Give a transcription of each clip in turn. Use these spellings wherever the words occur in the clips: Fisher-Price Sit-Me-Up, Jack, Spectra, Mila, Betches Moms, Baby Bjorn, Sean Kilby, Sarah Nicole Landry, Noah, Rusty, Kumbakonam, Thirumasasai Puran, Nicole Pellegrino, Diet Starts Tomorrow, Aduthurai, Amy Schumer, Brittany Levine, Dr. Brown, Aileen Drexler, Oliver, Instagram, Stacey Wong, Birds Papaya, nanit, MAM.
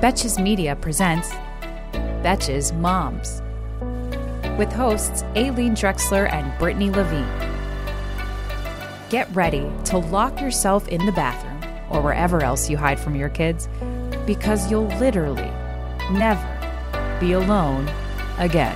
Betches Media presents Betches Moms with hosts Aileen Drexler and Brittany Levine. Get ready to lock yourself in the bathroom or wherever else you hide from your kids, because you'll literally never be alone again.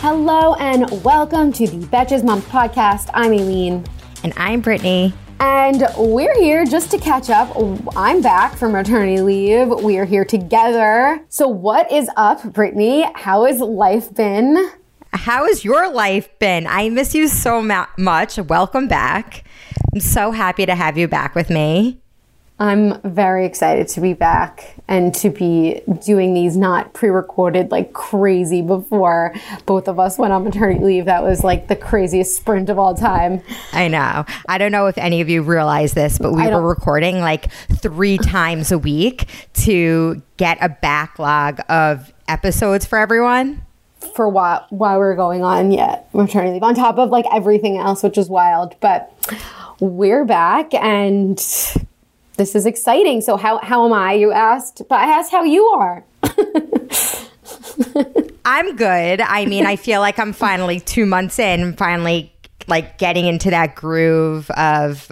Hello and welcome to the Betches Moms podcast. I'm Aileen. And I'm Brittany. And we're here just to catch up. I'm back from maternity leave. We are here together. So what is up, Brittany? How has life been? How has your life been? I miss you so much. Welcome back. I'm so happy to have you back with me. I'm very excited to be back and to be doing these not pre-recorded like crazy before both of us went on maternity leave. That was like the craziest sprint of all time. I know. I don't know if any of you realize this, but we were recording like 3 times a week to get a backlog of episodes for everyone. For while we were going on maternity leave, on top of like everything else, which is wild. But we're back and... this is exciting. So how am I, you asked? But I asked how you are. I'm good. I mean, I feel like I'm finally 2 months in, finally like getting into that groove of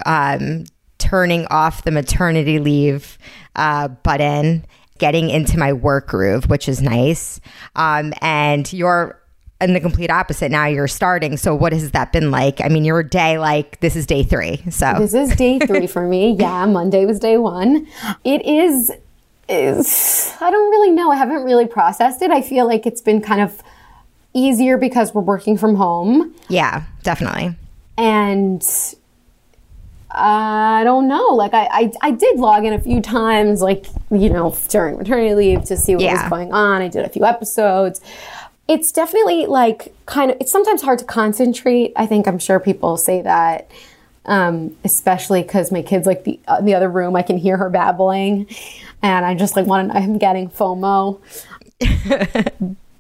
turning off the maternity leave button, getting into my work groove, which is nice. And you're in the complete opposite. Now you're starting. So what has that been like? I mean, you're a day like this is day 3. So this is day 3 for me. Yeah. Monday was day 1. It is, I don't really know. I haven't really processed it. I feel like it's been kind of easier because we're working from home. Yeah, definitely. And I don't know. Like I did log in a few times, like, you know, during maternity leave to see what was going on. I did a few episodes. It's definitely like kind of, it's sometimes hard to concentrate. I think I'm sure people say that, especially because my kid's like the other room, I can hear her babbling and I just like I'm getting FOMO.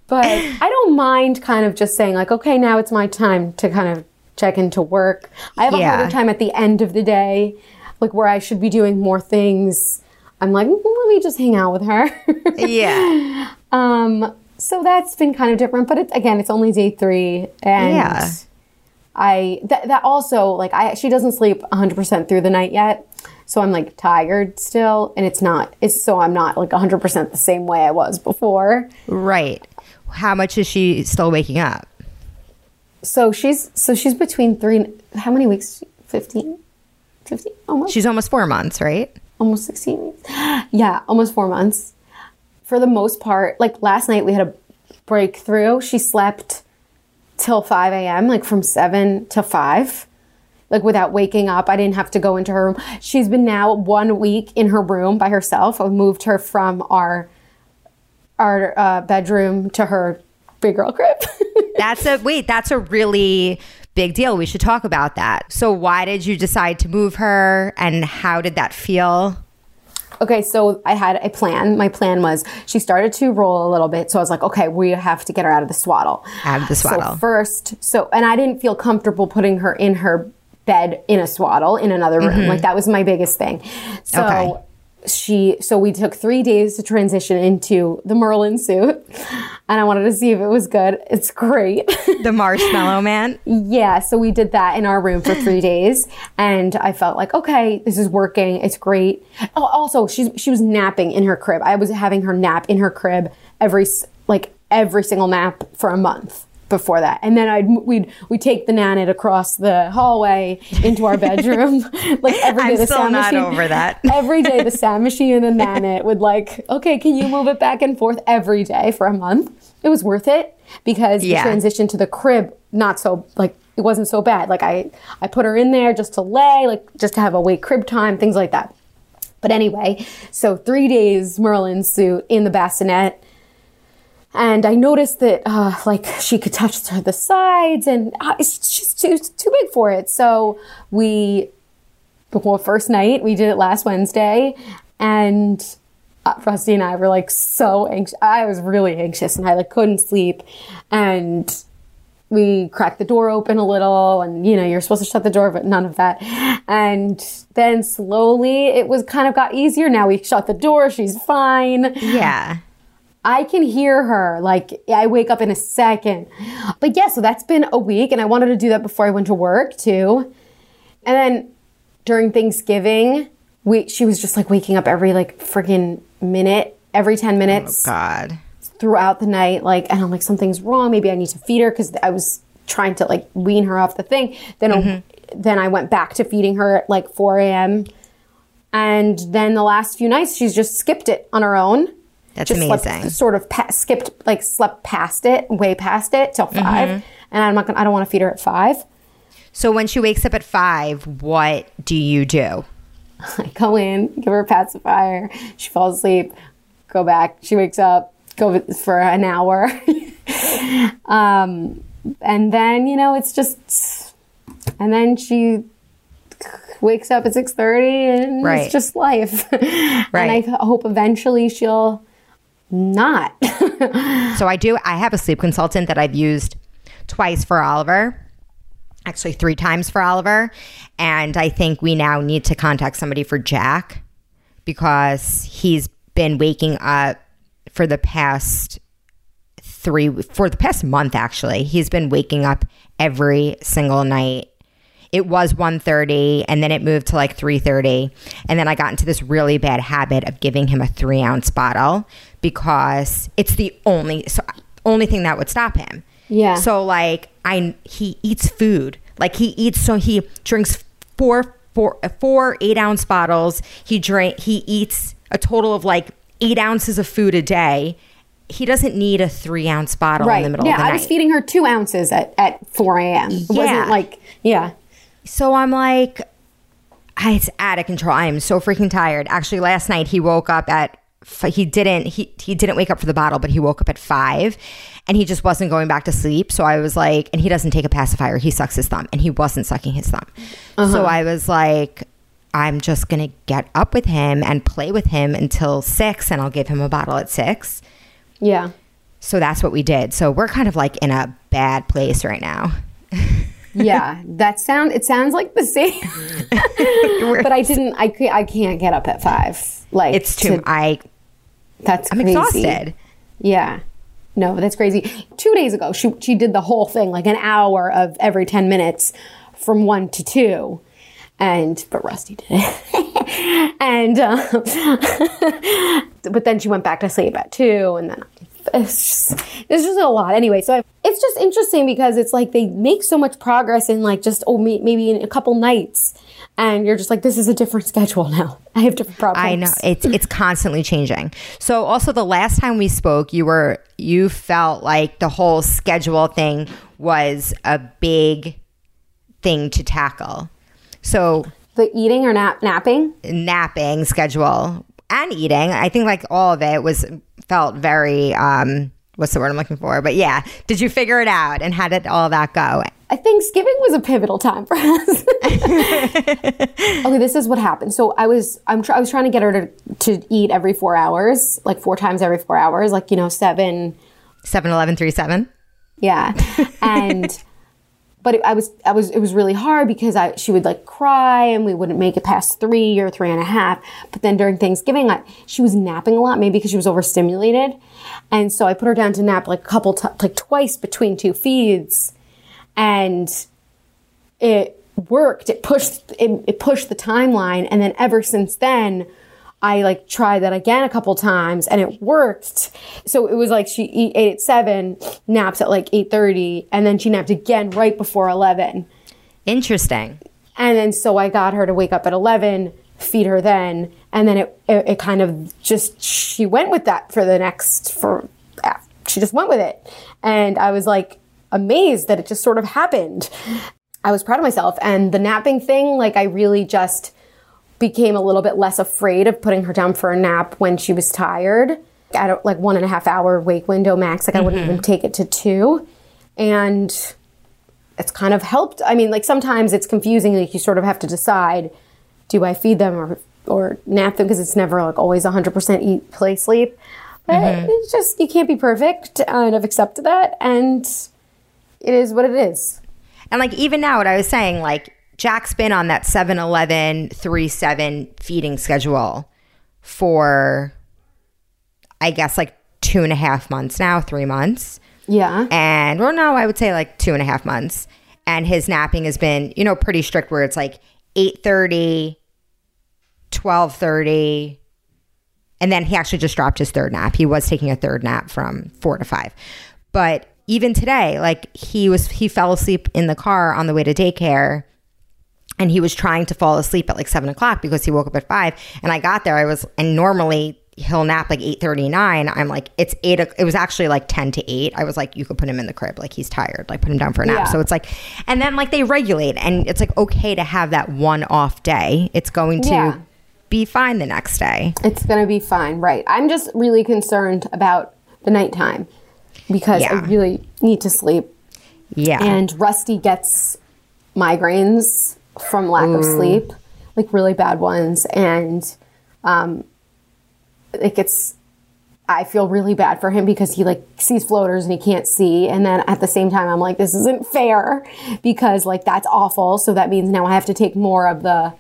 But I don't mind kind of just saying like, okay, now it's my time to kind of check into work. I have a harder time at the end of the day, like where I should be doing more things. I'm like, let me just hang out with her. Yeah. So that's been kind of different, but it's only day 3, and that also like she doesn't sleep 100% through the night yet, so I'm like tired still, and so I'm not like 100% the same way I was before. Right. How much is she still waking up? So she's between 3. How many weeks? 15, almost. She's almost 4 months, right? Almost 16 weeks. Yeah, almost 4 months. For the most part, like last night we had a breakthrough. She slept till 5 a.m., like from 7 to 5, like without waking up. I didn't have to go into her room. She's been now 1 week in her room by herself. I moved her from our bedroom to her big girl crib. That's a really big deal. We should talk about that. So why did you decide to move her and how did that feel? Okay, so I had a plan. My plan was she started to roll a little bit. So I was like, okay, we have to get her out of the swaddle. So first, and I didn't feel comfortable putting her in her bed in a swaddle in another room. Mm-hmm. Like that was my biggest thing. So we took 3 days to transition into the Merlin suit. And I wanted to see if it was good. It's great. The marshmallow man. Yeah. So we did that in our room for 3 days. And I felt like, okay, this is working. It's great. Oh, also, she was napping in her crib. I was having her nap in her crib every single nap for a month before that. And then we'd take the nanit across the hallway into our bedroom. Like every day the sound machine. I'm still not over that. Every day the sound machine and the nanit would like, okay, can you move it back and forth every day for a month? It was worth it because the transition to the crib, not so like it wasn't so bad. Like I put her in there just to lay, like just to have awake crib time, things like that. But anyway, so 3 days Merlin suit in the bassinet. And I noticed that, she could touch the sides, and she's too big for it. So first night, we did it last Wednesday, and Rusty and I were, like, so anxious. I was really anxious, and I, like, couldn't sleep. And we cracked the door open a little, and, you know, you're supposed to shut the door, but none of that. And then slowly it was kind of got easier. Now we shut the door. She's fine. Yeah. I can hear her. Like, I wake up in a second. But yeah, so that's been a week. And I wanted to do that before I went to work too. And then during Thanksgiving, she was just like waking up every like freaking minute, every 10 minutes. Oh, God. Throughout the night, like, and I'm like, something's wrong. Maybe I need to feed her, because I was trying to like wean her off the thing. Then then I went back to feeding her at like 4 a.m. And then the last few nights, she's just skipped it on her own. That's just amazing. Slept, sort of skipped, like slept past it, way past it till 5. And I don't want to feed her at 5. So when she wakes up at 5, what do you do? I go in, give her a pacifier. She falls asleep. Go back. She wakes up. Go for an hour. And then, you know, it's just, and then she wakes up at 6:30 and right. It's just life. Right. And I hope eventually she'll not. So I have a sleep consultant that I've used twice for Oliver, actually 3 times for Oliver. And I think we now need to contact somebody for Jack, because he's been waking up for the past month, actually. He's been waking up every single night. It was 1:30, and then it moved to like 3:30. And then I got into this really bad habit of giving him a 3-ounce bottle, because it's the only thing that would stop him. Yeah. So like he eats food. Like he eats, so he drinks four 8-ounce bottles. He eats a total of like 8 ounces of food a day. He doesn't need a 3-ounce bottle right. in the middle of the night. Yeah, I was feeding her 2 ounces at 4 a.m. It wasn't like, yeah. So I'm like, it's out of control. I am so freaking tired. Actually, last night he woke up at, he didn't wake up for the bottle, but he woke up at 5, and he just wasn't going back to sleep. So I was like, and he doesn't take a pacifier. He sucks his thumb, and he wasn't sucking his thumb. Uh-huh. So I was like, I'm just going to get up with him and play with him until 6, and I'll give him a bottle at 6. Yeah. So that's what we did. So we're kind of like in a bad place right now. Yeah. It sounds like the same. But I can't get up at 5. Like, it's too, I'm crazy. Exhausted. Yeah. No, that's crazy. 2 days ago, she did the whole thing, like an hour of every 10 minutes from 1 to 2. But Rusty did it. But then she went back to sleep at 2, and then it's just a lot. Anyway, so it's just interesting, because it's like they make so much progress in like just maybe in a couple nights, and you're just like, this is a different schedule now. I have different problems. I know it's constantly changing. So also, the last time we spoke, you felt like the whole schedule thing was a big thing to tackle. So the eating or napping? Napping schedule and eating. I think like all of it felt very, what's the word I'm looking for? But yeah, did you figure it out, and how did all that go? Thanksgiving was a pivotal time for us. Okay, this is what happened. So I was trying to get her to eat every 4 hours, like 4 times every 4 hours, like, you know, 7, 11, 3, 7. Yeah. And but it was really hard, because she would like cry, and we wouldn't make it past 3 or 3.5. But then during Thanksgiving, she was napping a lot, maybe because she was overstimulated. And so I put her down to nap like twice between 2 feeds, and it worked. It pushed the timeline. And then ever since then, I like tried that again a couple times, and it worked. So it was like she ate at 7, naps at like 8:30, and then she napped again right before 11. Interesting. And then so I got her to wake up at 11, feed her then, and then it kind of just, she went with that for the next, she just went with it. And I was like amazed that it just sort of happened. I was proud of myself. And the napping thing, like I really just became a little bit less afraid of putting her down for a nap when she was tired. I don't like 1.5 hour wake window max. Like I wouldn't even take it to 2. And it's kind of helped. I mean, like sometimes it's confusing. Like you sort of have to decide, do I feed them or nap them? Because it's never like always 100% eat, play, sleep. But it's just, you can't be perfect. And I've accepted that. And it is what it is. And like even now what I was saying, like Jack's been on that 7-11, 3-7 feeding schedule for I guess like 2.5 months now, 3 months. Yeah. And well, no, I would say like 2.5 months. And his napping has been, you know, pretty strict where it's like 8:30, 12:30. And then he actually just dropped his third nap. He was taking a third nap from 4 to 5. But even today, like he fell asleep in the car on the way to daycare. And he was trying to fall asleep at like 7 o'clock because he woke up at 5. And I got there. And normally he'll nap like 8:39. I'm like, it's 8. It was actually like 10 to 8. I was like, you could put him in the crib. Like he's tired. Like put him down for a nap. Yeah. So it's like, and then like they regulate. And it's like okay to have that one off day. It's going to be fine the next day. It's going to be fine. Right. I'm just really concerned about the nighttime because I really need to sleep. Yeah. And Rusty gets migraines from lack of sleep, like really bad ones. And like I feel really bad for him because he like sees floaters and he can't see. And then at the same time, I'm like, this isn't fair because like that's awful. So that means now I have to take more of the,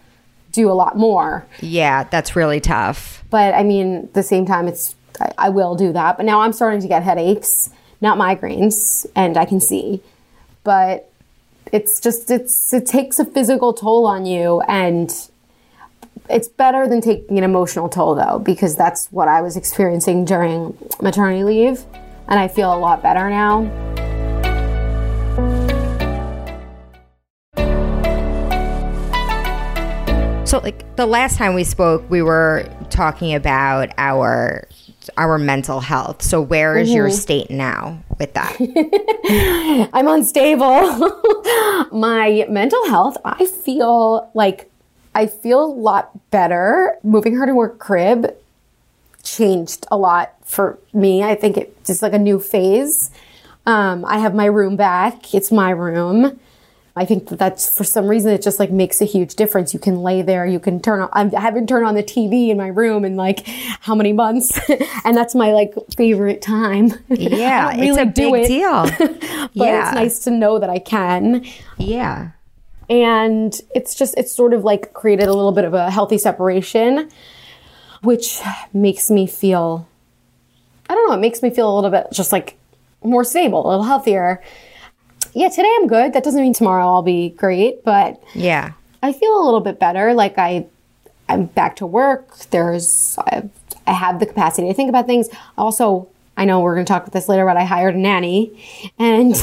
do a lot more. Yeah, that's really tough. But I mean, at the same time, I will do that. But now I'm starting to get headaches, not migraines, and I can see. But it's just, it takes a physical toll on you, and it's better than taking an emotional toll though, because that's what I was experiencing during maternity leave, and I feel a lot better now. So like the last time we spoke, we were talking about our mental health. So where is your state now with that? I'm unstable. My mental health, I feel a lot better. Moving her to her crib changed a lot for me. I think it's just like a new phase. I have my room back. It's my room. I think that's for some reason it just like makes a huge difference. You can lay there, you can turn on, I haven't turned on the TV in my room in like how many months, and that's my like favorite time. Yeah, it's a big deal. But it's nice to know that I can. Yeah. And it's just, it's sort of like created a little bit of a healthy separation, which makes me feel, I don't know, it makes me feel a little bit just like more stable, a little healthier. Yeah, today I'm good. That doesn't mean tomorrow I'll be great, but yeah, I feel a little bit better. Like I'm back to work. I have the capacity to think about things. Also, I know we're going to talk about this later, but I hired a nanny, and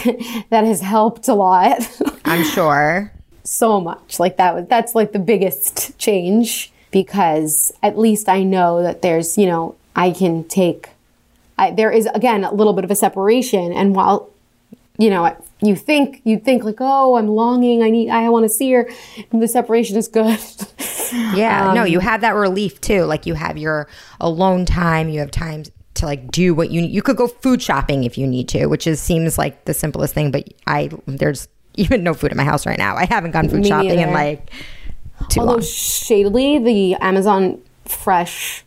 that has helped a lot. I'm sure. So much. Like that's like the biggest change, because at least I know that there's, you know, I can take. There is again a little bit of a separation, and while, you know. You'd think like, oh, I'm longing. I want to see her. And the separation is good. Yeah. No, you have that relief too. Like you have your alone time. You have time to like do what you could go food shopping if you need to, which seems like the simplest thing. But there's even no food in my house right now. I haven't gone food shopping either. In like too long. Although shadily, the Amazon Fresh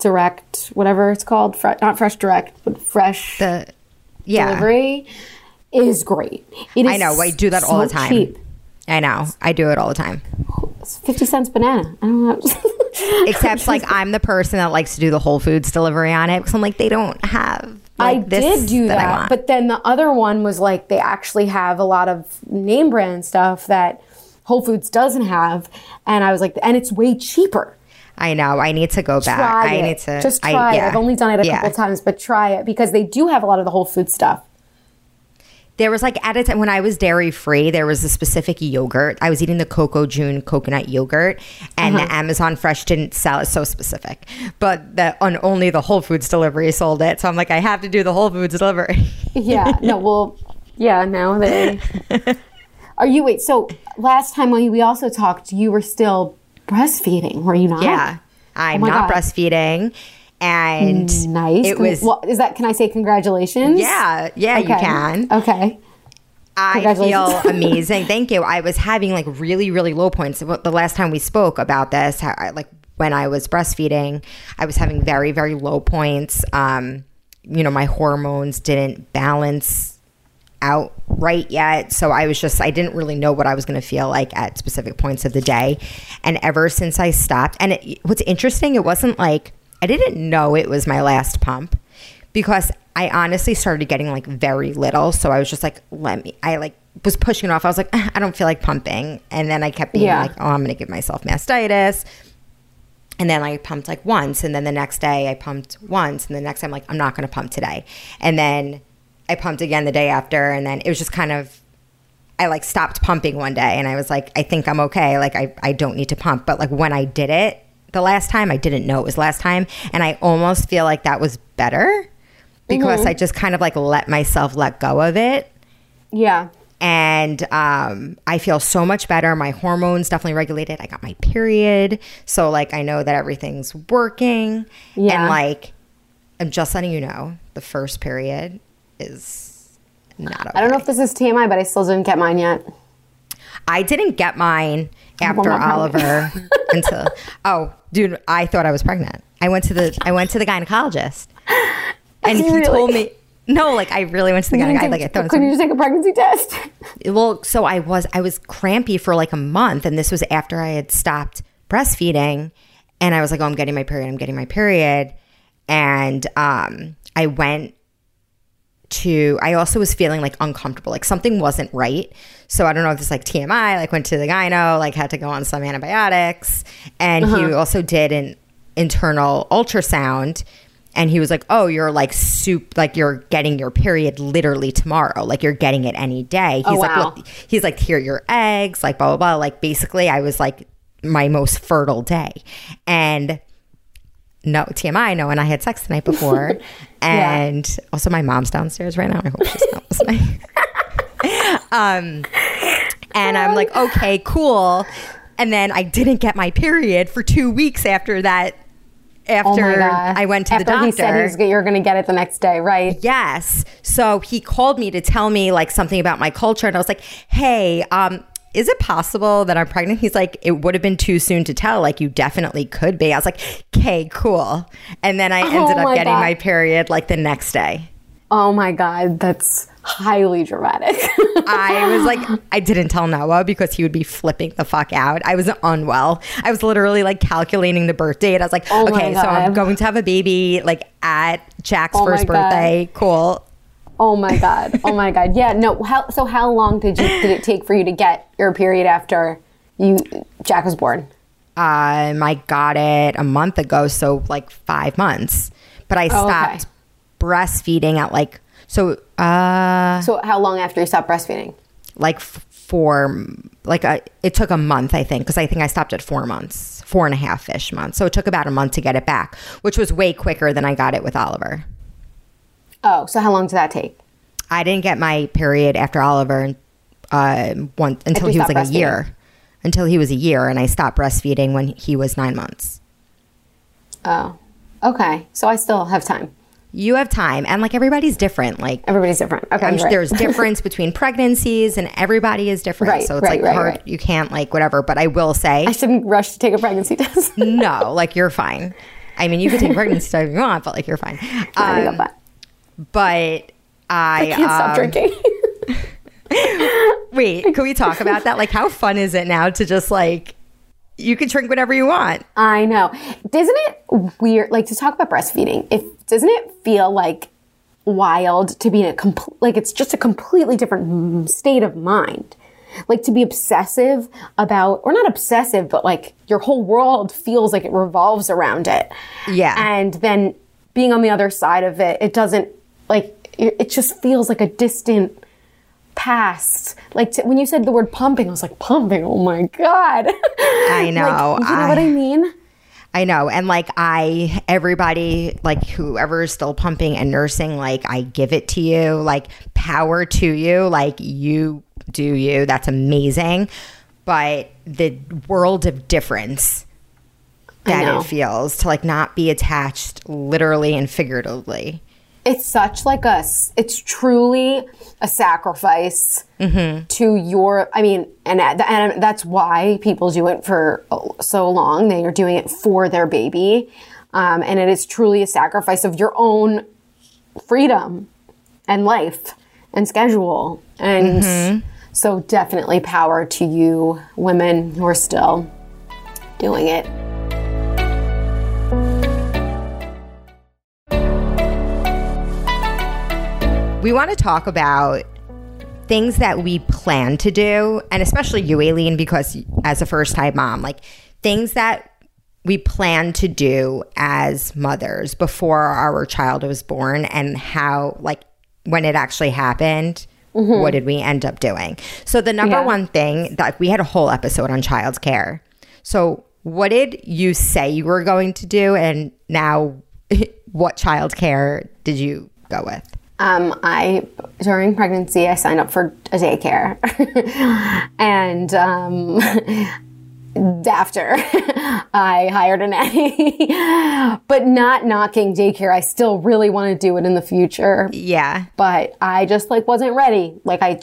Direct, whatever it's called, not Fresh Direct, but Fresh Delivery. Is great. It is. I know. I do that all the time. Cheap. I know. I do it all the time. It's 50 cents banana. I don't know. Except like I'm the person that likes to do the Whole Foods delivery on it, because I'm like, they don't have. Like, I did do that, but then the other one was like they actually have a lot of name brand stuff that Whole Foods doesn't have, and I was like, and it's way cheaper. I know. I need to go back. Try it. I've only done it a couple times, but try it, because they do have a lot of the Whole Foods stuff. There was like at a time when I was dairy free, there was a specific yogurt. I was eating the Coco June coconut yogurt, and the Amazon Fresh didn't sell it. So specific. But only the Whole Foods delivery sold it. So I'm like, I have to do the Whole Foods delivery. Yeah. No, well, yeah, now they. So last time when we also talked, you were still breastfeeding, were you not? Yeah. I'm not breastfeeding. And nice. It was. Well, can I say congratulations? Yeah, yeah, okay. You can. Okay. I feel amazing. Thank you. I was having like really, really low points. The last time we spoke about this, when I was breastfeeding, I was having very, very low points. You know, my hormones didn't balance out right yet. So I was just, I didn't really know what I was going to feel like at specific points of the day. And ever since I stopped, and what's interesting, it wasn't like, I didn't know it was my last pump because I honestly started getting like very little. So I was just like, was pushing it off. I was like, I don't feel like pumping. And then I kept being like, oh, I'm going to give myself mastitis. And then I pumped like once. And then the next day I pumped once. And the next day I'm like, I'm not going to pump today. And then I pumped again the day after. And then it was just kind of, I like stopped pumping one day. And I was like, I think I'm okay. Like I don't need to pump. But like when I did it the last time, I didn't know it was last time. And I almost feel like that was better because I just kind of like let myself let go of it. Yeah. And I feel so much better. My hormones definitely regulated. I got my period. So, like, I know that everything's working. Yeah. And, like, I'm just letting you know, the first period is not okay. I don't know if this is TMI, but I still didn't get mine yet. I didn't get mine after Oliver until – oh, dude, I thought I was pregnant. I went to the gynecologist. And he told me – no, like I really went to the guy. Like I thought. Couldn't you just take a pregnancy test? Well, so I was crampy for like a month, and this was after I had stopped breastfeeding, and I was like, "Oh, I'm getting my period," and I went to. I also was feeling like uncomfortable, like something wasn't right. So I don't know if it's like TMI. Like went to the gyno, like had to go on some antibiotics, and he also did an internal ultrasound. And he was like, oh, you're like soup, like you're getting your period literally tomorrow. Like you're getting it any day. He's like, look, he's like, here are your eggs, like blah, blah, blah. Like basically I was like my most fertile day. And no, TMI, no, and I had sex the night before. And also my mom's downstairs right now. I hope she's not listening. And I'm like, okay, cool. And then I didn't get my period for 2 weeks after that. After I went to the doctor. He said you're going to get it the next day, right? Yes. So he called me to tell me like something about my culture. And I was like, hey, is it possible that I'm pregnant? He's like, it would have been too soon to tell. Like you definitely could be. I was like, okay, cool. And then I ended up getting my period like the next day. Oh my God, that's highly dramatic. I was like, I didn't tell Noah because he would be flipping the fuck out. I was unwell. I was literally like calculating the birth date. I was like, okay, so I'm going to have a baby like at Jack's first birthday. Cool. Oh my God. Oh my God. Yeah. No. So how long did it take for you to get your period after Jack was born? I got it a month ago. So like 5 months, but I stopped breastfeeding at like so how long after you stopped breastfeeding? Like it took a month, I think, because I think I stopped at 4 months, 4.5-ish months. So it took about a month to get it back, which was way quicker than I got it with Oliver. Oh, so how long did that take? I didn't get my period after Oliver until he was like a year. Until he was a year, and I stopped breastfeeding when he was 9 months. Oh, okay. So I still have time. You have time. And like everybody's different. Like everybody's different. Okay. There's difference between pregnancies and everybody is different. Right, so it's hard. Right. You can't like whatever. But I will say. I shouldn't rush to take a pregnancy test. No, like you're fine. I mean, you can take a pregnancy test if you want, but like you're fine. But I can't stop drinking. Wait, can we talk about that? Like how fun is it now to just like. You can drink whatever you want. I know. Isn't it weird? Like to talk about breastfeeding, doesn't it feel like wild to be in a like it's just a completely different state of mind? Like to be obsessive about, or not obsessive, but like your whole world feels like it revolves around it. Yeah. And then being on the other side of it, it doesn't like, it just feels like a distant past. Like when you said the word pumping, I was like, pumping, oh my God. I know. Like, you know what I mean? I know. And like everybody, like whoever's still pumping and nursing, like I give it to you, like power to you, like you do you. That's amazing. But the world of difference that it feels to like not be attached literally and figuratively. It's such like it's truly a sacrifice to your, I mean, and that's why people do it for so long. They are doing it for their baby. And it is truly a sacrifice of your own freedom and life and schedule. And so definitely power to you women who are still doing it. We want to talk about things that we plan to do, and especially you, Aileen, because as a first-time mom, like things that we plan to do as mothers before our child was born, and how, like, when it actually happened, what did we end up doing? So the number one thing that we had a whole episode on childcare. So what did you say you were going to do, and now what childcare did you go with? During pregnancy, I signed up for a daycare. And after, I hired a nanny. But not knocking daycare. I still really want to do it in the future. Yeah. But I just, like, wasn't ready. Like, I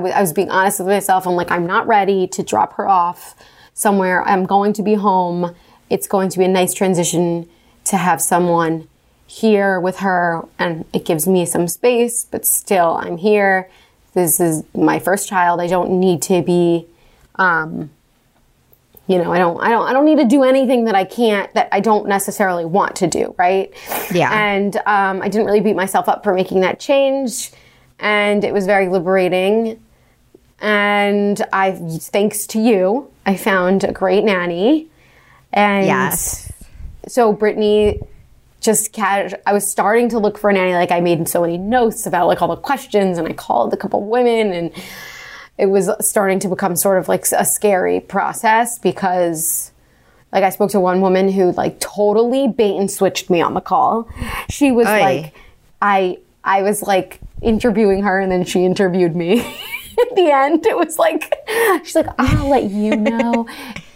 was being honest with myself. I'm like, I'm not ready to drop her off somewhere. I'm going to be home. It's going to be a nice transition to have someone here with her, and it gives me some space, but still I'm here. This is my first child. I don't need to be, I don't need to do anything that I don't necessarily want to do. Right. Yeah. And, I didn't really beat myself up for making that change, and it was very liberating. And thanks to you, I found a great nanny. And so Brittany, I was starting to look for a nanny. Like, I made so many notes about, like, all the questions, and I called a couple women, and it was starting to become sort of like a scary process, because, like, I spoke to one woman who, like, totally bait and switched me on the call. She was like, I was, like, interviewing her, and then she interviewed me. At the end, it was like, she's like, I'll let you know.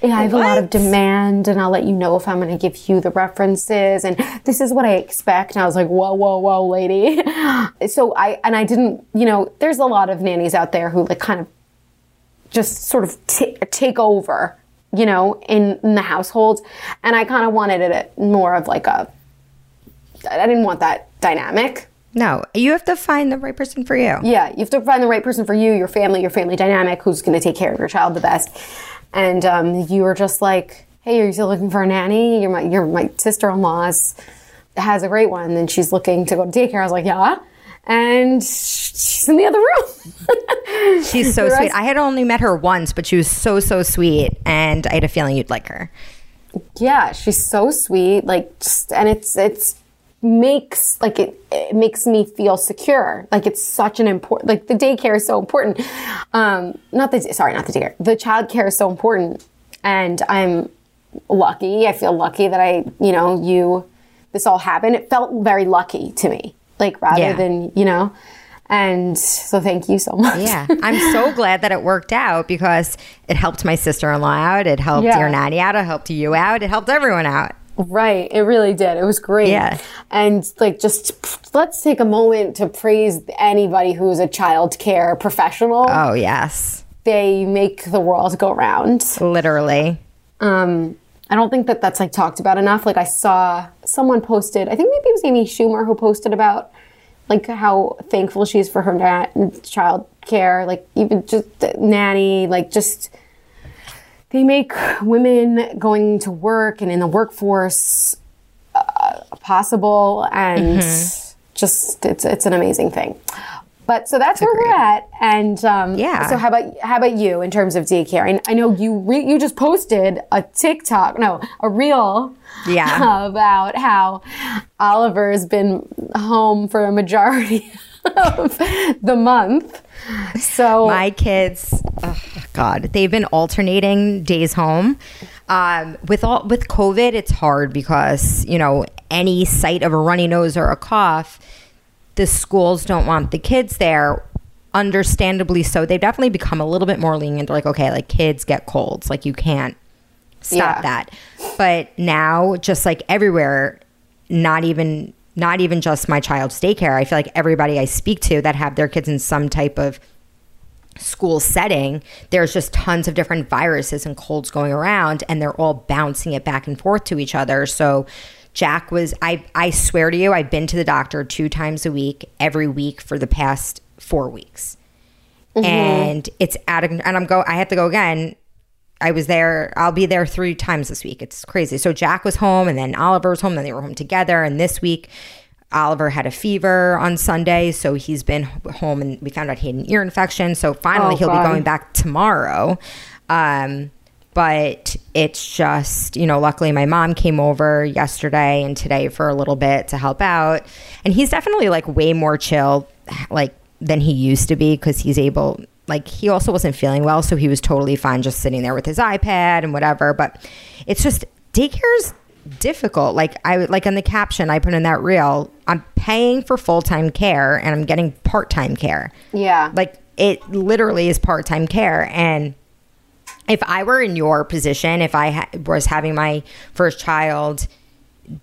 Yeah, I have a lot of demand, and I'll let you know if I'm going to give you the references, and this is what I expect. And I was like, whoa, whoa, whoa, lady. So I didn't, there's a lot of nannies out there who, like, kind of just sort of take over, in the household. And I kind of wanted it more of like I didn't want that dynamic. No, you have to find the right person for you. Yeah, you have to find the right person for you, your family dynamic, who's going to take care of your child the best. And you were just like, hey, are you still looking for a nanny? You're my sister-in-law's has a great one, and she's looking to go to daycare. I was like, yeah. And she's in the other room. She's so sweet. I had only met her once, but she was so, so sweet. And I had a feeling you'd like her. Yeah, she's so sweet. Like, and it makes me feel secure. Like, it's such an important, like, the daycare is so important. Not the daycare. The childcare is so important. And I'm lucky. I feel lucky that this all happened. It felt very lucky to me, like, rather than, and so thank you so much. Yeah. I'm so glad that it worked out, because it helped my sister-in-law out. It helped your nanny out. It helped you out. It helped everyone out. Right. It really did. It was great. Yeah. And, like, just let's take a moment to praise anybody who is a child care professional. Oh, yes. They make the world go round. Literally. I don't think that that's, like, talked about enough. Like, I saw someone posted, I think maybe it was Amy Schumer who posted about, like, how thankful she is for her child care. Like, even just nanny, like, just... They make women going to work and in the workforce possible, and just it's an amazing thing. But so that's where we're at. And So how about you in terms of daycare? And I know you just posted a reel about how Oliver's been home for a majority of the month. So my kids, they've been alternating days home. With COVID, it's hard because, any sight of a runny nose or a cough, the schools don't want the kids there. Understandably so. They've definitely become a little bit more lenient. They're like, okay, like, kids get colds. Like, you can't stop that. But now, just like everywhere, not even just my child's daycare. I feel like everybody I speak to that have their kids in some type of school setting, there's just tons of different viruses and colds going around, and they're all bouncing it back and forth to each other. So Jack was, I swear to you, I've been to the doctor 2 times a week, every week for the past 4 weeks. Mm-hmm. And it's out of, and I have to go again. I was there. I'll be there 3 times this week. It's crazy. So Jack was home, and then Oliver was home, and then they were home together. And this week, Oliver had a fever on Sunday, so he's been home, and we found out he had an ear infection. So finally, he'll be going back tomorrow. But it's just, you know, luckily my mom came over yesterday and today for a little bit to help out. And he's definitely like way more chill, like, than he used to be, because he's able, like, he also wasn't feeling well, so he was totally fine just sitting there with his iPad and whatever. But it's just, daycare's difficult. Like, I like in the caption I put in that reel, I'm paying for full-time care and I'm getting part-time care. Yeah, like, it literally is part-time care. And if I were in your position, if I was having my first child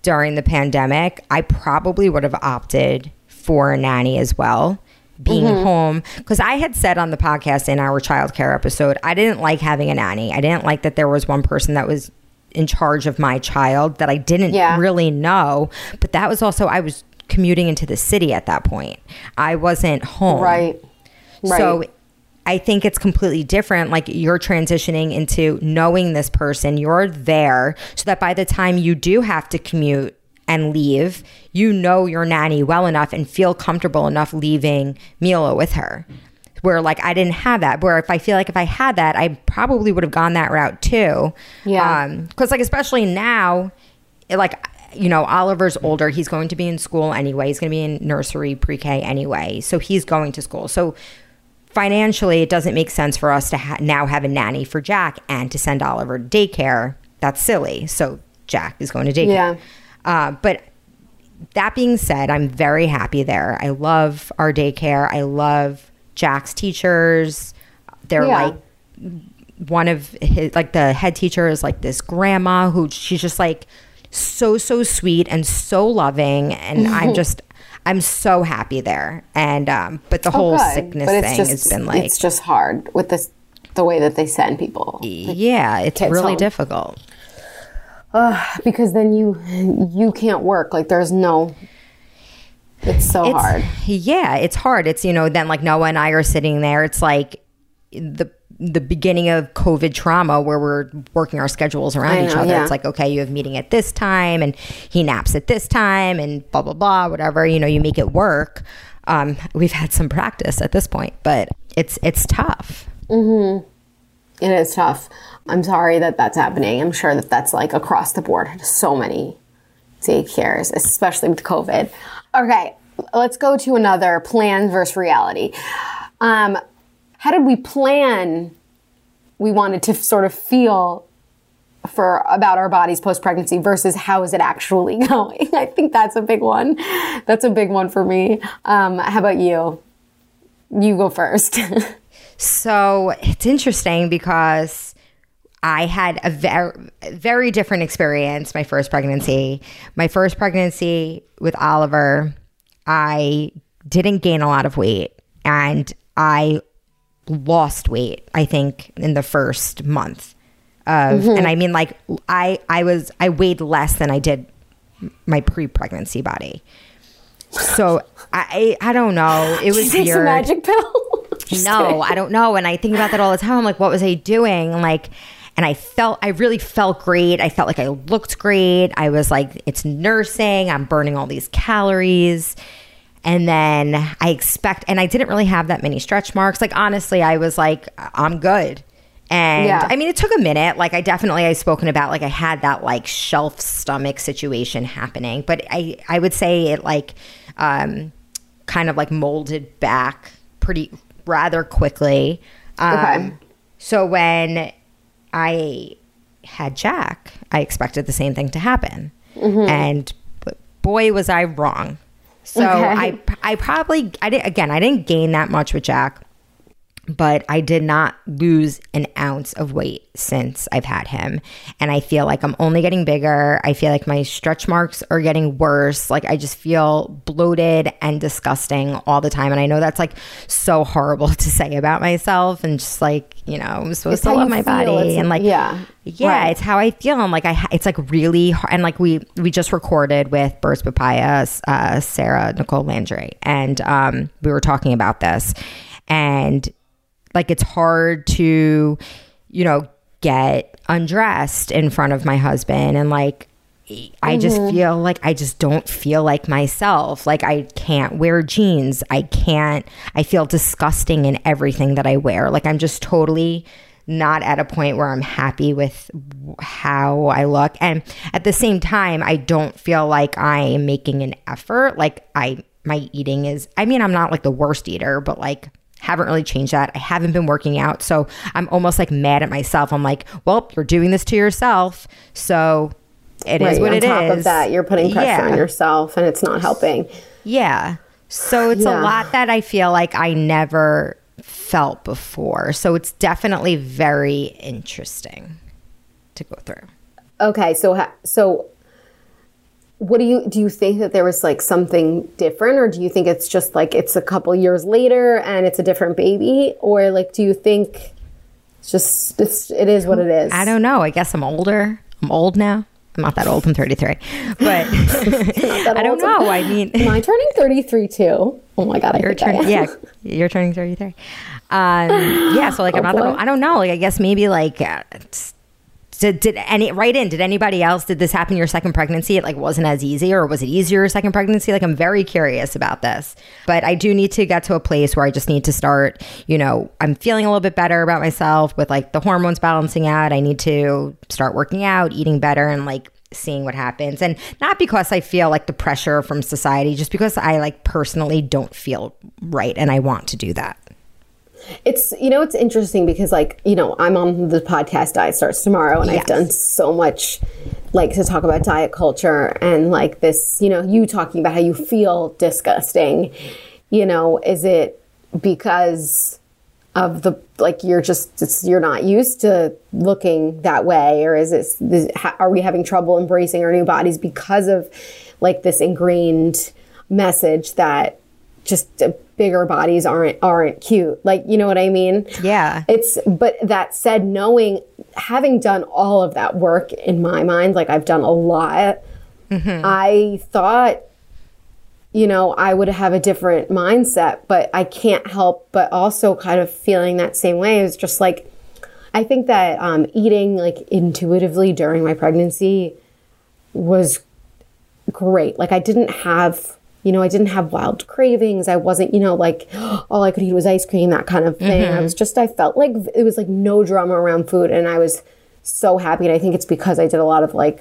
during the pandemic, I probably would have opted for a nanny as well, being mm-hmm. home. Because I had said on the podcast in our childcare episode, I didn't like having a nanny. I didn't like that there was one person that was in charge of my child that I didn't really know. But that was also, I was commuting into the city at that point. I wasn't home. Right. So I think it's completely different. Like, you're transitioning into knowing this person. You're there so that by the time you do have to commute and leave, you know your nanny well enough and feel comfortable enough leaving Mila with her. Where, like, I didn't have that. Where if I feel like if I had that, I probably would have gone that route too. Yeah. Because, like, especially now, like, you know, Oliver's older. He's going to be in school anyway. He's going to be in nursery, pre-K anyway. So he's going to school. So financially, it doesn't make sense for us to now have a nanny for Jack and to send Oliver to daycare. That's silly. So Jack is going to daycare. Yeah. But that being said, I'm very happy there. I love our daycare. I love Jack's teachers. They're like one of his, like, the head teacher is like this grandma who she's just like so sweet and so loving. And I'm so happy there. And but the whole sickness thing has been like, it's just hard with this, the way that they send people. Yeah, it's really difficult. Because then you can't work. Like, there's no, it's hard. Yeah, it's hard. It's, you know, then like Noah and I are sitting there. It's like the beginning of COVID trauma where we're working our schedules around each other. Yeah. It's like, okay, you have meeting at this time and he naps at this time and blah, blah, blah, whatever. You know, you make it work. We've had some practice at this point, but it's tough. Mm-hmm. It is tough. I'm sorry that that's happening. I'm sure that that's like across the board. So many daycares, especially with COVID. Okay, let's go to another plan versus reality. How did we plan? We wanted to sort of feel for about our bodies post-pregnancy versus how is it actually going? I think that's a big one. That's a big one for me. How about you? You go first. So it's interesting because I had a very different experience my first pregnancy. My first pregnancy with Oliver, I didn't gain a lot of weight, and I lost weight, I think, in the first month. And I mean, like, I weighed less than I did my pre-pregnancy body. So I don't know. It was weird. It's a magic pill. No, I don't know. And I think about that all the time. I'm like, what was I doing? Like, and I really felt great. I felt like I looked great. I was like, it's nursing. I'm burning all these calories. And then and I didn't really have that many stretch marks. Like, honestly, I was like, I'm good. And I mean, it took a minute. Like, I've spoken about, like, I had that like shelf stomach situation happening, but I would say it like, kind of like molded back pretty rather quickly. So when I had Jack, I expected the same thing to happen. And boy, was I wrong. So I didn't gain that much with Jack. But I did not lose an ounce of weight since I've had him. And I feel like I'm only getting bigger. I feel like my stretch marks are getting worse. Like I just feel bloated and disgusting all the time. And I know that's like so horrible to say about myself and just like, you know, I'm supposed to love my body. And like, yeah, it's how I feel. I'm like, it's like really hard. And like we just recorded with Birds Papaya, Sarah Nicole Landry. And we were talking about this and like it's hard to, you know, get undressed in front of my husband. And like, I just feel like I just don't feel like myself. Like I can't wear jeans. I feel disgusting in everything that I wear. Like I'm just totally not at a point where I'm happy with how I look. And at the same time, I don't feel like I am making an effort. Like my eating is, I mean, I'm not like the worst eater, but like, haven't really changed that. I haven't been working out. So I'm almost like mad at myself. I'm like, well, you're doing this to yourself. So it is what it is. On top of that, you're putting pressure on yourself and it's not helping. Yeah. So it's a lot that I feel like I never felt before. So it's definitely very interesting to go through. Okay. So what do you think that there was like something different, or do you think it's just like it's a couple years later and it's a different baby, or like do you think it's just it is what it is? I don't know. I guess I'm older. I'm old now. I'm not that old. I'm 33. But I don't know. I mean, am I turning 33 too? Oh my god, you're turning 33. Yeah. So like I'm not that old. I don't know. Like I guess maybe like. So did anybody else, did this happen your second pregnancy? It like wasn't as easy, or was it easier your second pregnancy? Like I'm very curious about this, but I do need to get to a place where I just need to start, you know, I'm feeling a little bit better about myself with like the hormones balancing out. I need to start working out, eating better, and like seeing what happens. And not because I feel like the pressure from society, just because I like personally don't feel right and I want to do that. It's, you know, it's interesting because like, you know, I'm on the podcast Diet Starts Tomorrow, and I've done so much like to talk about diet culture and like this, you know, you talking about how you feel disgusting, you know, is it because of the, like, you're not used to looking that way, or is it, are we having trouble embracing our new bodies because of like this ingrained message that just bigger bodies aren't cute. Like, you know what I mean? Yeah. But that said, having done all of that work in my mind, like I've done a lot, I thought, you know, I would have a different mindset, but I can't help but also kind of feeling that same way. It's just like, I think that eating like intuitively during my pregnancy was great. Like I didn't have wild cravings. I wasn't, you know, like all I could eat was ice cream, that kind of thing. Mm-hmm. I felt like it was like no drama around food. And I was so happy. And I think it's because I did a lot of like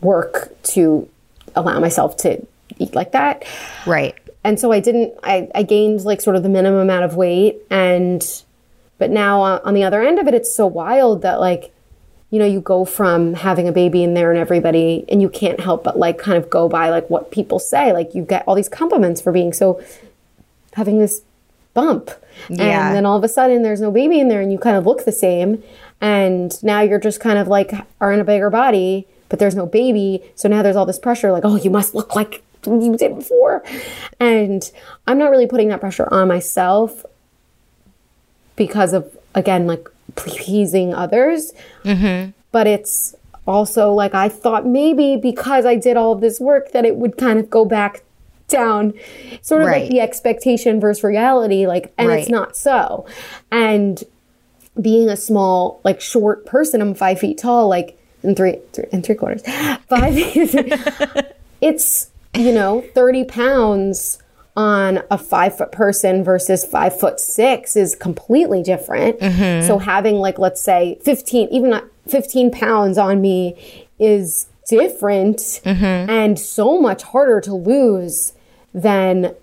work to allow myself to eat like that. Right. And so I gained like sort of the minimum amount of weight. But now on the other end of it, it's so wild that like, you know, you go from having a baby in there and everybody, and you can't help but like kind of go by like what people say. Like you get all these compliments for being having this bump. Yeah. And then all of a sudden there's no baby in there and you kind of look the same. And now you're just kind of like are in a bigger body, but there's no baby. So now there's all this pressure like, oh, you must look like you did before. And I'm not really putting that pressure on myself because of, again, like, pleasing others, but it's also like I thought maybe because I did all of this work that it would kind of go back down, sort of like the expectation versus reality, like, and it's not so. And being a small, like, short person, I'm 5 feet tall, like, and three quarters, 5 feet. It's, you know, 30 pounds on a 5 foot person versus 5'6" is completely different. So having like, let's say 15 pounds on me is different and so much harder to lose than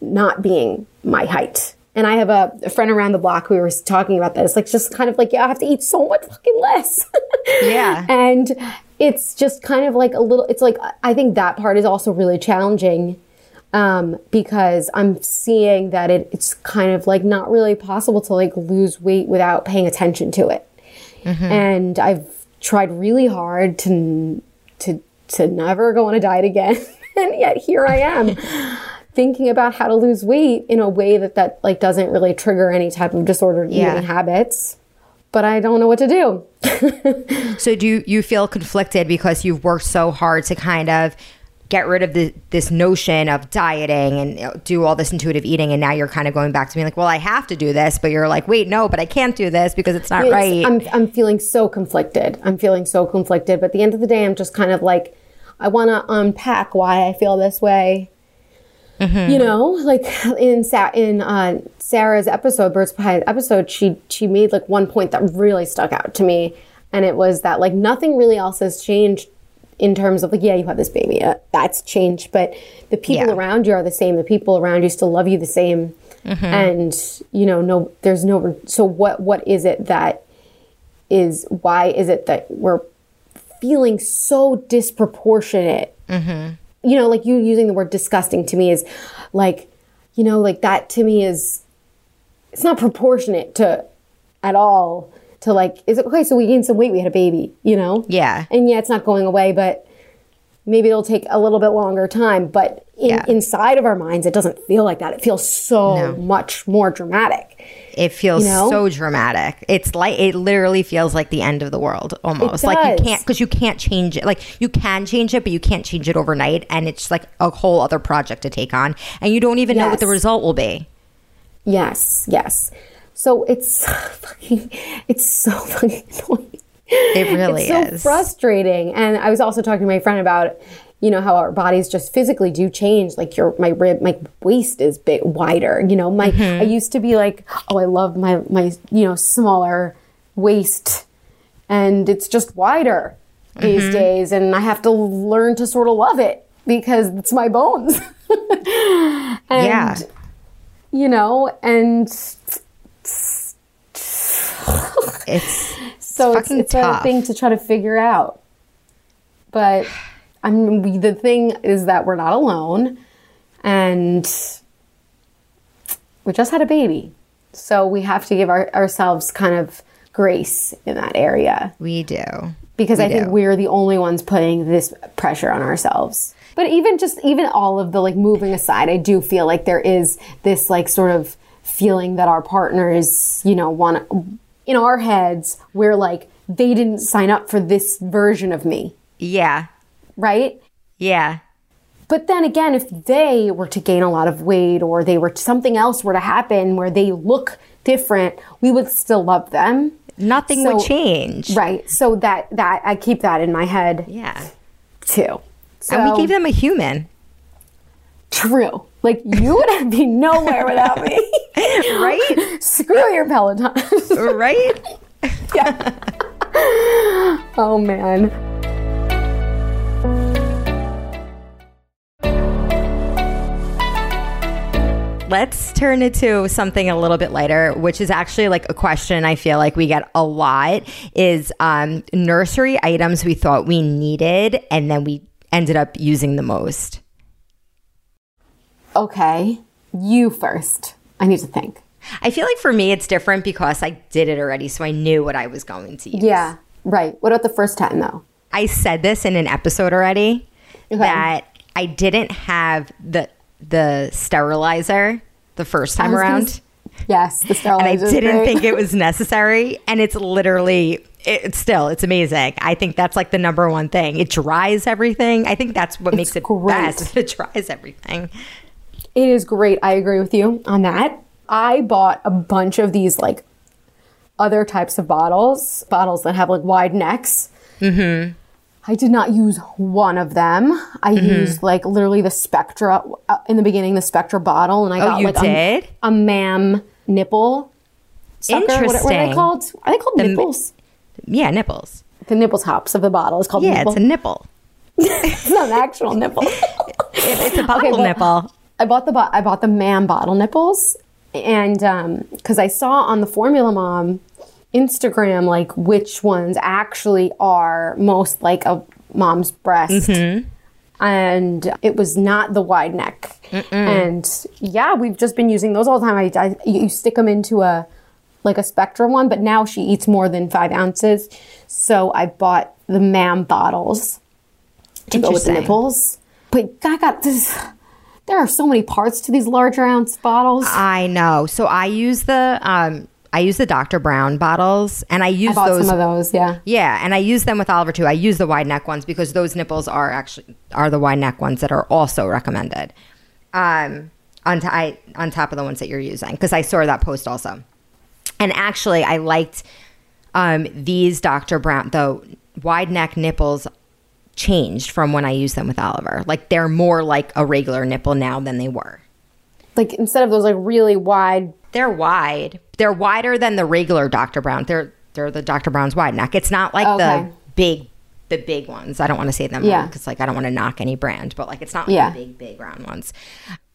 not being my height. And I have a friend around the block who was talking about this, like just kind of like, yeah, I have to eat so much fucking less. Yeah. And it's just kind of like a little, it's like, I think that part is also really challenging because I'm seeing that it's kind of like not really possible to like lose weight without paying attention to it. Mm-hmm. And I've tried really hard to never go on a diet again. And yet here I am thinking about how to lose weight in a way that like doesn't really trigger any type of disordered eating habits. But I don't know what to do. So do you feel conflicted because you've worked so hard to kind of get rid of this notion of dieting and do all this intuitive eating, and now you're kind of going back to being like, well, I have to do this, but you're like, wait, no, but I can't do this because it's not right. I'm feeling so conflicted. But at the end of the day, I'm just kind of like, I want to unpack why I feel this way. Mm-hmm. You know, like in Sarah's episode, Birds Papaya episode, she made like one point that really stuck out to me. And it was that like nothing really else has changed in terms of like, yeah, you have this baby. That's changed. But the people around you are the same. The people around you still love you the same. Mm-hmm. And, you know, so what is it that is, why is it that we're feeling so disproportionate? Mm-hmm. You know, like you using the word disgusting to me is like, you know, like that to me is, it's not proportionate to at all to like, is it okay? So we gained some weight, we had a baby, you know? Yeah. And yeah, it's not going away, but maybe it'll take a little bit longer time. But inside of our minds, it doesn't feel like that. It feels so much more dramatic. It feels so dramatic. It's like, it literally feels like the end of the world almost. Like you can't, because you can't change it. Like you can change it, but you can't change it overnight. And it's like a whole other project to take on. And you don't even know what the result will be. Yes. So it's so fucking annoying. It really is. It's so frustrating. And I was also talking to my friend about, you know, how our bodies just physically do change. Like my waist is bit wider, you know, I used to be like, oh, I love my, you know, smaller waist, and it's just wider these days. And I have to learn to sort of love it because it's my bones. And, you know, and it's a thing to try to figure out. But I mean, the thing is that we're not alone, and we just had a baby. So we have to give ourselves kind of grace in that area. We do. Because I think we're the only ones putting this pressure on ourselves. But even all of the like moving aside, I do feel like there is this like sort of feeling that our partners, you know, want to, in our heads, we're like, they didn't sign up for this version of me. Yeah. Right? Yeah. But then again, if they were to gain a lot of weight, or they were something else were to happen where they look different, we would still love them. Nothing would change. Right. So that I keep that in my head. Yeah. Too. So, and we gave them a human. True. Like, you would be nowhere without me. Right? Screw your Peloton. Right? Yeah. Oh, man. Let's turn it to something a little bit lighter, which is actually like a question I feel like we get a lot is nursery items we thought we needed and then we ended up using the most. Okay, you first. I need to think. I feel like for me it's different because I did it already, so I knew what I was going to use. Yeah, right. What about the first time though? I said this in an episode already that I didn't have the sterilizer the first time around. Yes, the sterilizer. And I didn't think it was necessary, and it's literally it's amazing. I think that's like the number one thing. It dries everything. I think that's what makes it best. It dries everything. It is great. I agree with you on that. I bought a bunch of these like other types of bottles that have like wide necks. Mm-hmm. I did not use one of them. I used like literally the Spectra in the beginning, the Spectra bottle, and I got like a MAM nipple sucker. Interesting. What are they called? Are they called nipples? Yeah, nipples. The nipple tops of the bottle is called nipple. Yeah, it's a nipple. It's not an actual nipple. It's a bottle nipple. I bought the MAM bottle nipples, and because I saw on the Formula Mom Instagram like which ones actually are most like a mom's breast and it was not the wide neck. Mm-mm. And yeah, we've just been using those all the time. You stick them into a Spectra one, but now she eats more than 5 ounces. So I bought the MAM bottles to go with the nipples. But I got this. There are so many parts to these larger ounce bottles. I know. So I use the Dr. Brown bottles, and I bought some of those, yeah. Yeah, and I use them with Oliver too. I use the wide neck ones because those nipples are the wide neck ones that are also recommended. On top of the ones that you're using, because I saw that post also. And actually, I liked these Dr. Brown, the wide neck nipples changed from when I used them with Oliver. Like, they're more like a regular nipple now than they were. Like, instead of those like really wide. They're wide. They're wider than the regular Dr. Brown. They're the Dr. Brown's wide neck. It's not like the big ones. I don't want to say them because I don't want to knock any brand, but like it's not like the big round ones.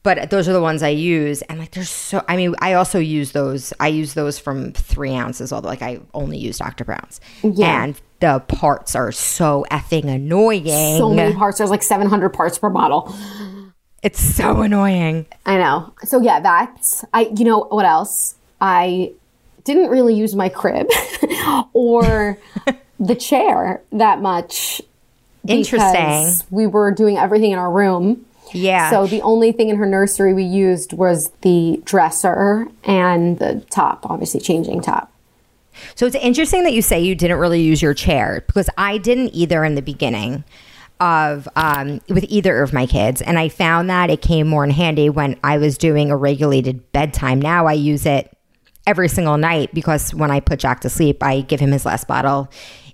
But those are the ones I use, and like there's so. I mean, I also use those. I use those from 3 ounces. Although like I only use Dr. Brown's, and the parts are so effing annoying. So many parts. There's like 700 parts per bottle. It's so annoying. I know. So yeah, that's You know what else? I didn't really use my crib or the chair that much. Interesting. We were doing everything in our room. Yeah. So the only thing in her nursery we used was the dresser and the top, obviously changing top. So it's interesting that you say you didn't really use your chair, because I didn't either in the beginning of with either of my kids. And I found that it came more in handy when I was doing a regulated bedtime. Now I use it every single night because when I put Jack to sleep, I give him his last bottle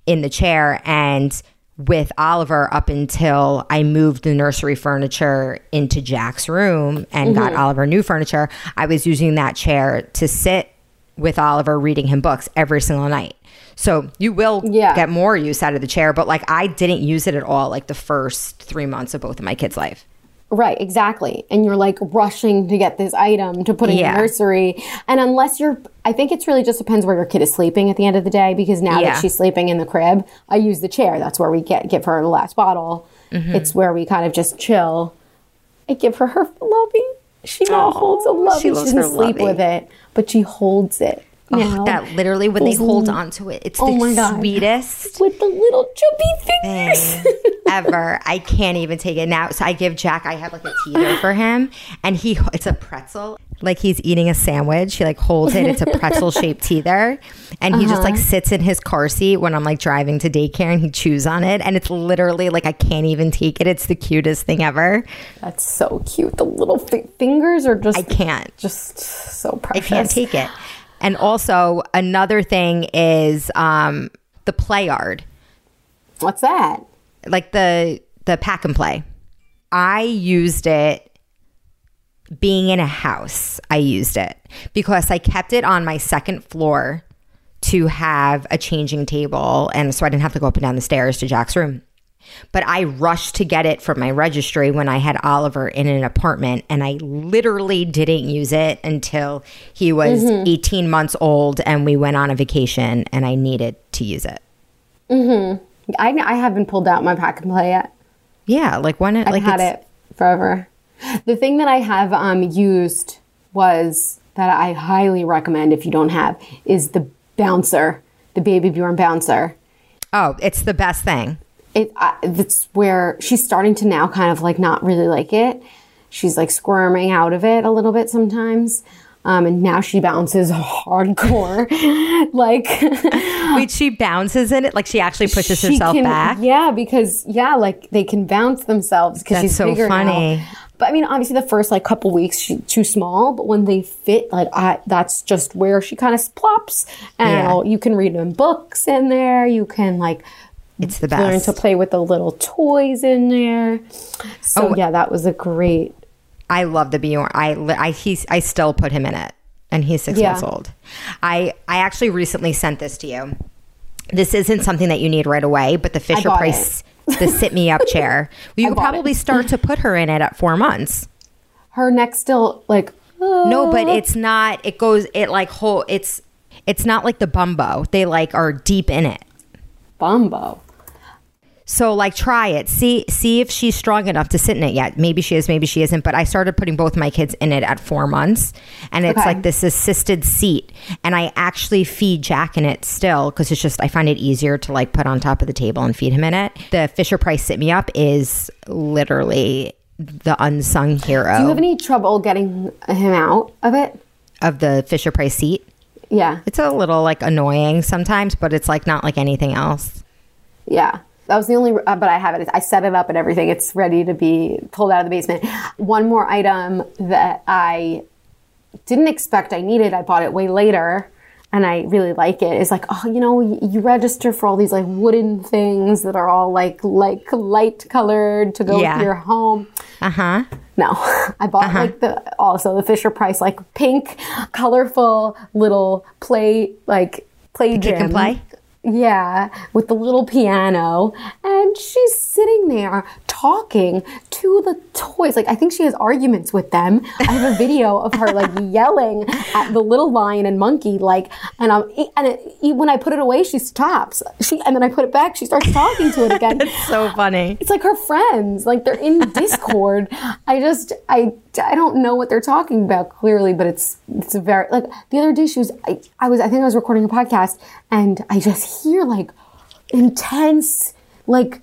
in the chair. And with Oliver, up until I moved the nursery furniture into Jack's room and got Oliver new furniture, I was using that chair to sit with Oliver reading him books every single night. So you will get more use out of the chair, but like I didn't use it at all like the first 3 months of both of my kids' life. Right, exactly. And you're like rushing to get this item to put in your nursery. And unless I think it's really just depends where your kid is sleeping at the end of the day, because now that she's sleeping in the crib, I use the chair. That's where we give her the last bottle. Mm-hmm. It's where we kind of just chill. I give her lovey. She now holds a lovey. She doesn't sleep lovey with it, but she holds it. Oh, that literally, when they hold on to it, it's the sweetest. With the little chubby fingers. Ever. I can't even take it now. So I give Jack, I have like a teeter for him, and it's a pretzel. Like he's eating a sandwich. He like holds it. It's a pretzel-shaped teeter. And he just like sits in his car seat when I'm like driving to daycare, and he chews on it. And it's literally like I can't even take it. It's the cutest thing ever. That's so cute. The little fingers are just. I can't. Just so precious. I can't take it. And also, another thing is the play yard. What's that? Like the pack and play. I used it being in a house. I used it because I kept it on my second floor to have a changing table. And so I didn't have to go up and down the stairs to Jack's room. But I rushed to get it from my registry when I had Oliver in an apartment, and I literally didn't use it until he was 18 months old and we went on a vacation and I needed to use it. Mm-hmm. I haven't pulled out my pack and play yet. Yeah, like why not? I've had it forever. The thing that I have used was that I highly recommend if you don't have is the bouncer, the Baby Bjorn bouncer. Oh, it's the best thing. That's where she's starting to now kind of like not really like it. She's like squirming out of it a little bit sometimes. And now she bounces hardcore. Like, wait, she bounces in it? Like she actually pushes herself back? Yeah, because like they can bounce themselves because she's bigger now. That's so funny. But I mean, obviously the first like couple weeks she's too small, but when they fit, like that's just where she kind of plops. And you can read them books in there. You can like... It's the best. Learn to play with the little toys in there. So that was a great. I love the Bjorn. I still put him in it, and he's 6 months old. I actually recently sent this to you. This isn't something that you need right away, but the Fisher-Price the Sit-Me-Up chair. You could probably start to put her in it at 4 months. Her neck's still like. No, but it's not. It goes. It like whole. It's not like the Bumbo. They like are deep in it. Bumbo. So like try it. See if she's strong enough to sit in it yet. Maybe she is, maybe she isn't. But I started putting both my kids in it at 4 months. And it's like this assisted seat. And I actually feed Jack in it still because it's just I find it easier to like put on top of the table and feed him in it. The Fisher-Price Sit-Me-Up is literally the unsung hero. Do you have any trouble getting him out of it? Of the Fisher-Price seat? Yeah. It's a little like annoying sometimes, but it's like not like anything else. Yeah. That was the only, but I have it. I set it up and everything. It's ready to be pulled out of the basement. One more item that I didn't expect I needed, I bought it way later, and I really like it. It's like, oh, you know, you register for all these like wooden things that are all like light colored to go with your home. Uh-huh. No, I bought the Fisher-Price like pink, colorful little play gym. Kick and play. Yeah, with the little piano. And she's sitting there talking to the toys. Like, I think she has arguments with them. I have a video of her, like, yelling at the little lion and monkey. Like, when I put it away, she stops. And then I put it back, she starts talking to it again. It's so funny. It's like her friends. Like, they're in Discord. I don't know what they're talking about, clearly, but it's very, like, the other day she was, I think I was recording a podcast, and I just hear, like, intense, like,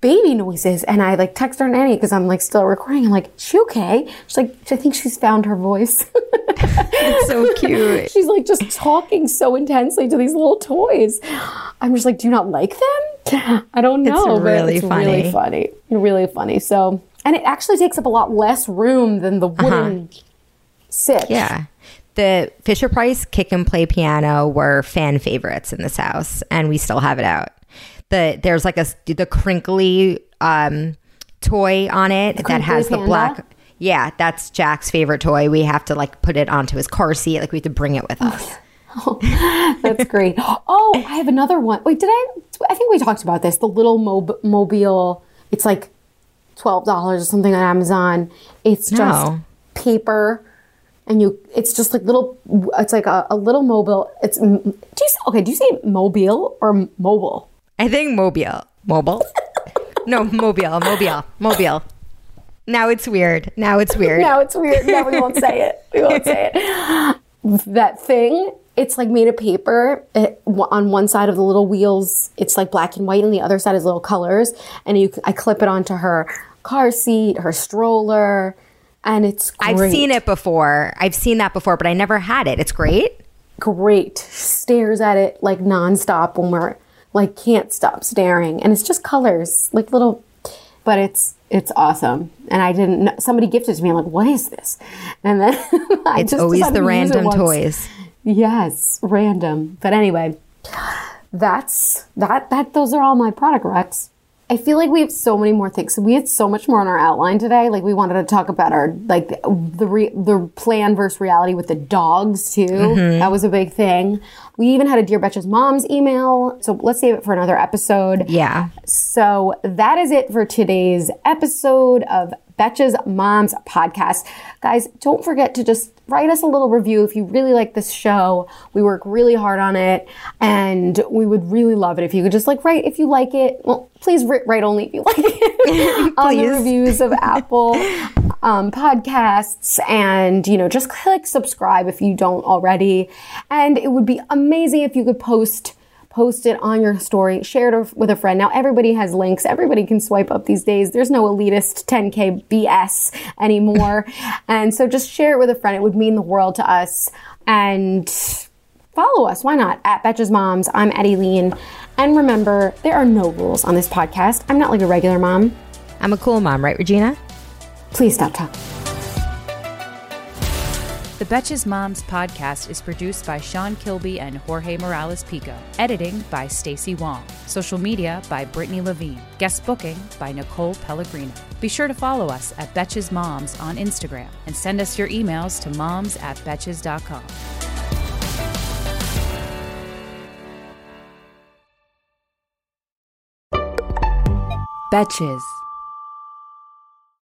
baby noises, and I, like, text her nanny, because I'm, like, still recording, I'm like, she okay? She's like, I think she's found her voice. It's so cute. She's, like, just talking so intensely to these little toys. I'm just like, do you not like them? I don't know. It's really funny, so... And it actually takes up a lot less room than the wooden sit. Yeah. The Fisher-Price kick and play piano were fan favorites in this house, and we still have it out. There's like the crinkly toy on it that has the black. Yeah, that's Jack's favorite toy. We have to like put it onto his car seat. Like we have to bring it with us. Oh, that's great. Oh, I have another one. Wait, I think we talked about this. The little mobile. It's like $12 or something on Amazon. It's just paper, and it's just like little. It's like a little mobile. Do you say mobile or mobile? I think mobile. Mobile. No, mobile. Mobile. Mobile. Now it's weird. Now we won't say it. That thing. It's like made of paper. On one side of the little wheels, it's like black and white, and the other side is little colors. And I clip it onto her car seat, her stroller, and it's great. I've seen that before, but I never had it. It's great. Great. Stares at it like nonstop when we're like can't stop staring, and it's just colors, like little. But it's awesome, and I didn't know, somebody gifted it to me. I'm like, what is this? And then it's always the random toys. Yes, random. But anyway, those are all my product recs. I feel like we have so many more things. We had so much more on our outline today. Like we wanted to talk about our like the plan versus reality with the dogs too. Mm-hmm. That was a big thing. We even had a Dear Betches Moms email. So let's save it for another episode. Yeah. So that is it for today's episode of Betches Moms podcast. Guys, don't forget to just write us a little review if you really like this show. We work really hard on it, and we would really love it if you could just like write if you like it. Well, please write only if you like it on the reviews of Apple podcasts, and you know, just click subscribe if you don't already. And it would be amazing if you could post it on your story, share it with a friend. Now, everybody has links. Everybody can swipe up these days. There's no elitist 10K BS anymore. And so just share it with a friend. It would mean the world to us. And follow us. Why not? At Betches Moms. I'm Aileen. And remember, there are no rules on this podcast. I'm not like a regular mom. I'm a cool mom, right, Regina? Please stop talking. The Betches Moms podcast is produced by Sean Kilby and Jorge Morales-Pico. Editing by Stacey Wong. Social media by Brittany Levine. Guest booking by Nicole Pellegrino. Be sure to follow us at Betches Moms on Instagram and send us your emails to moms@betches.com. Betches.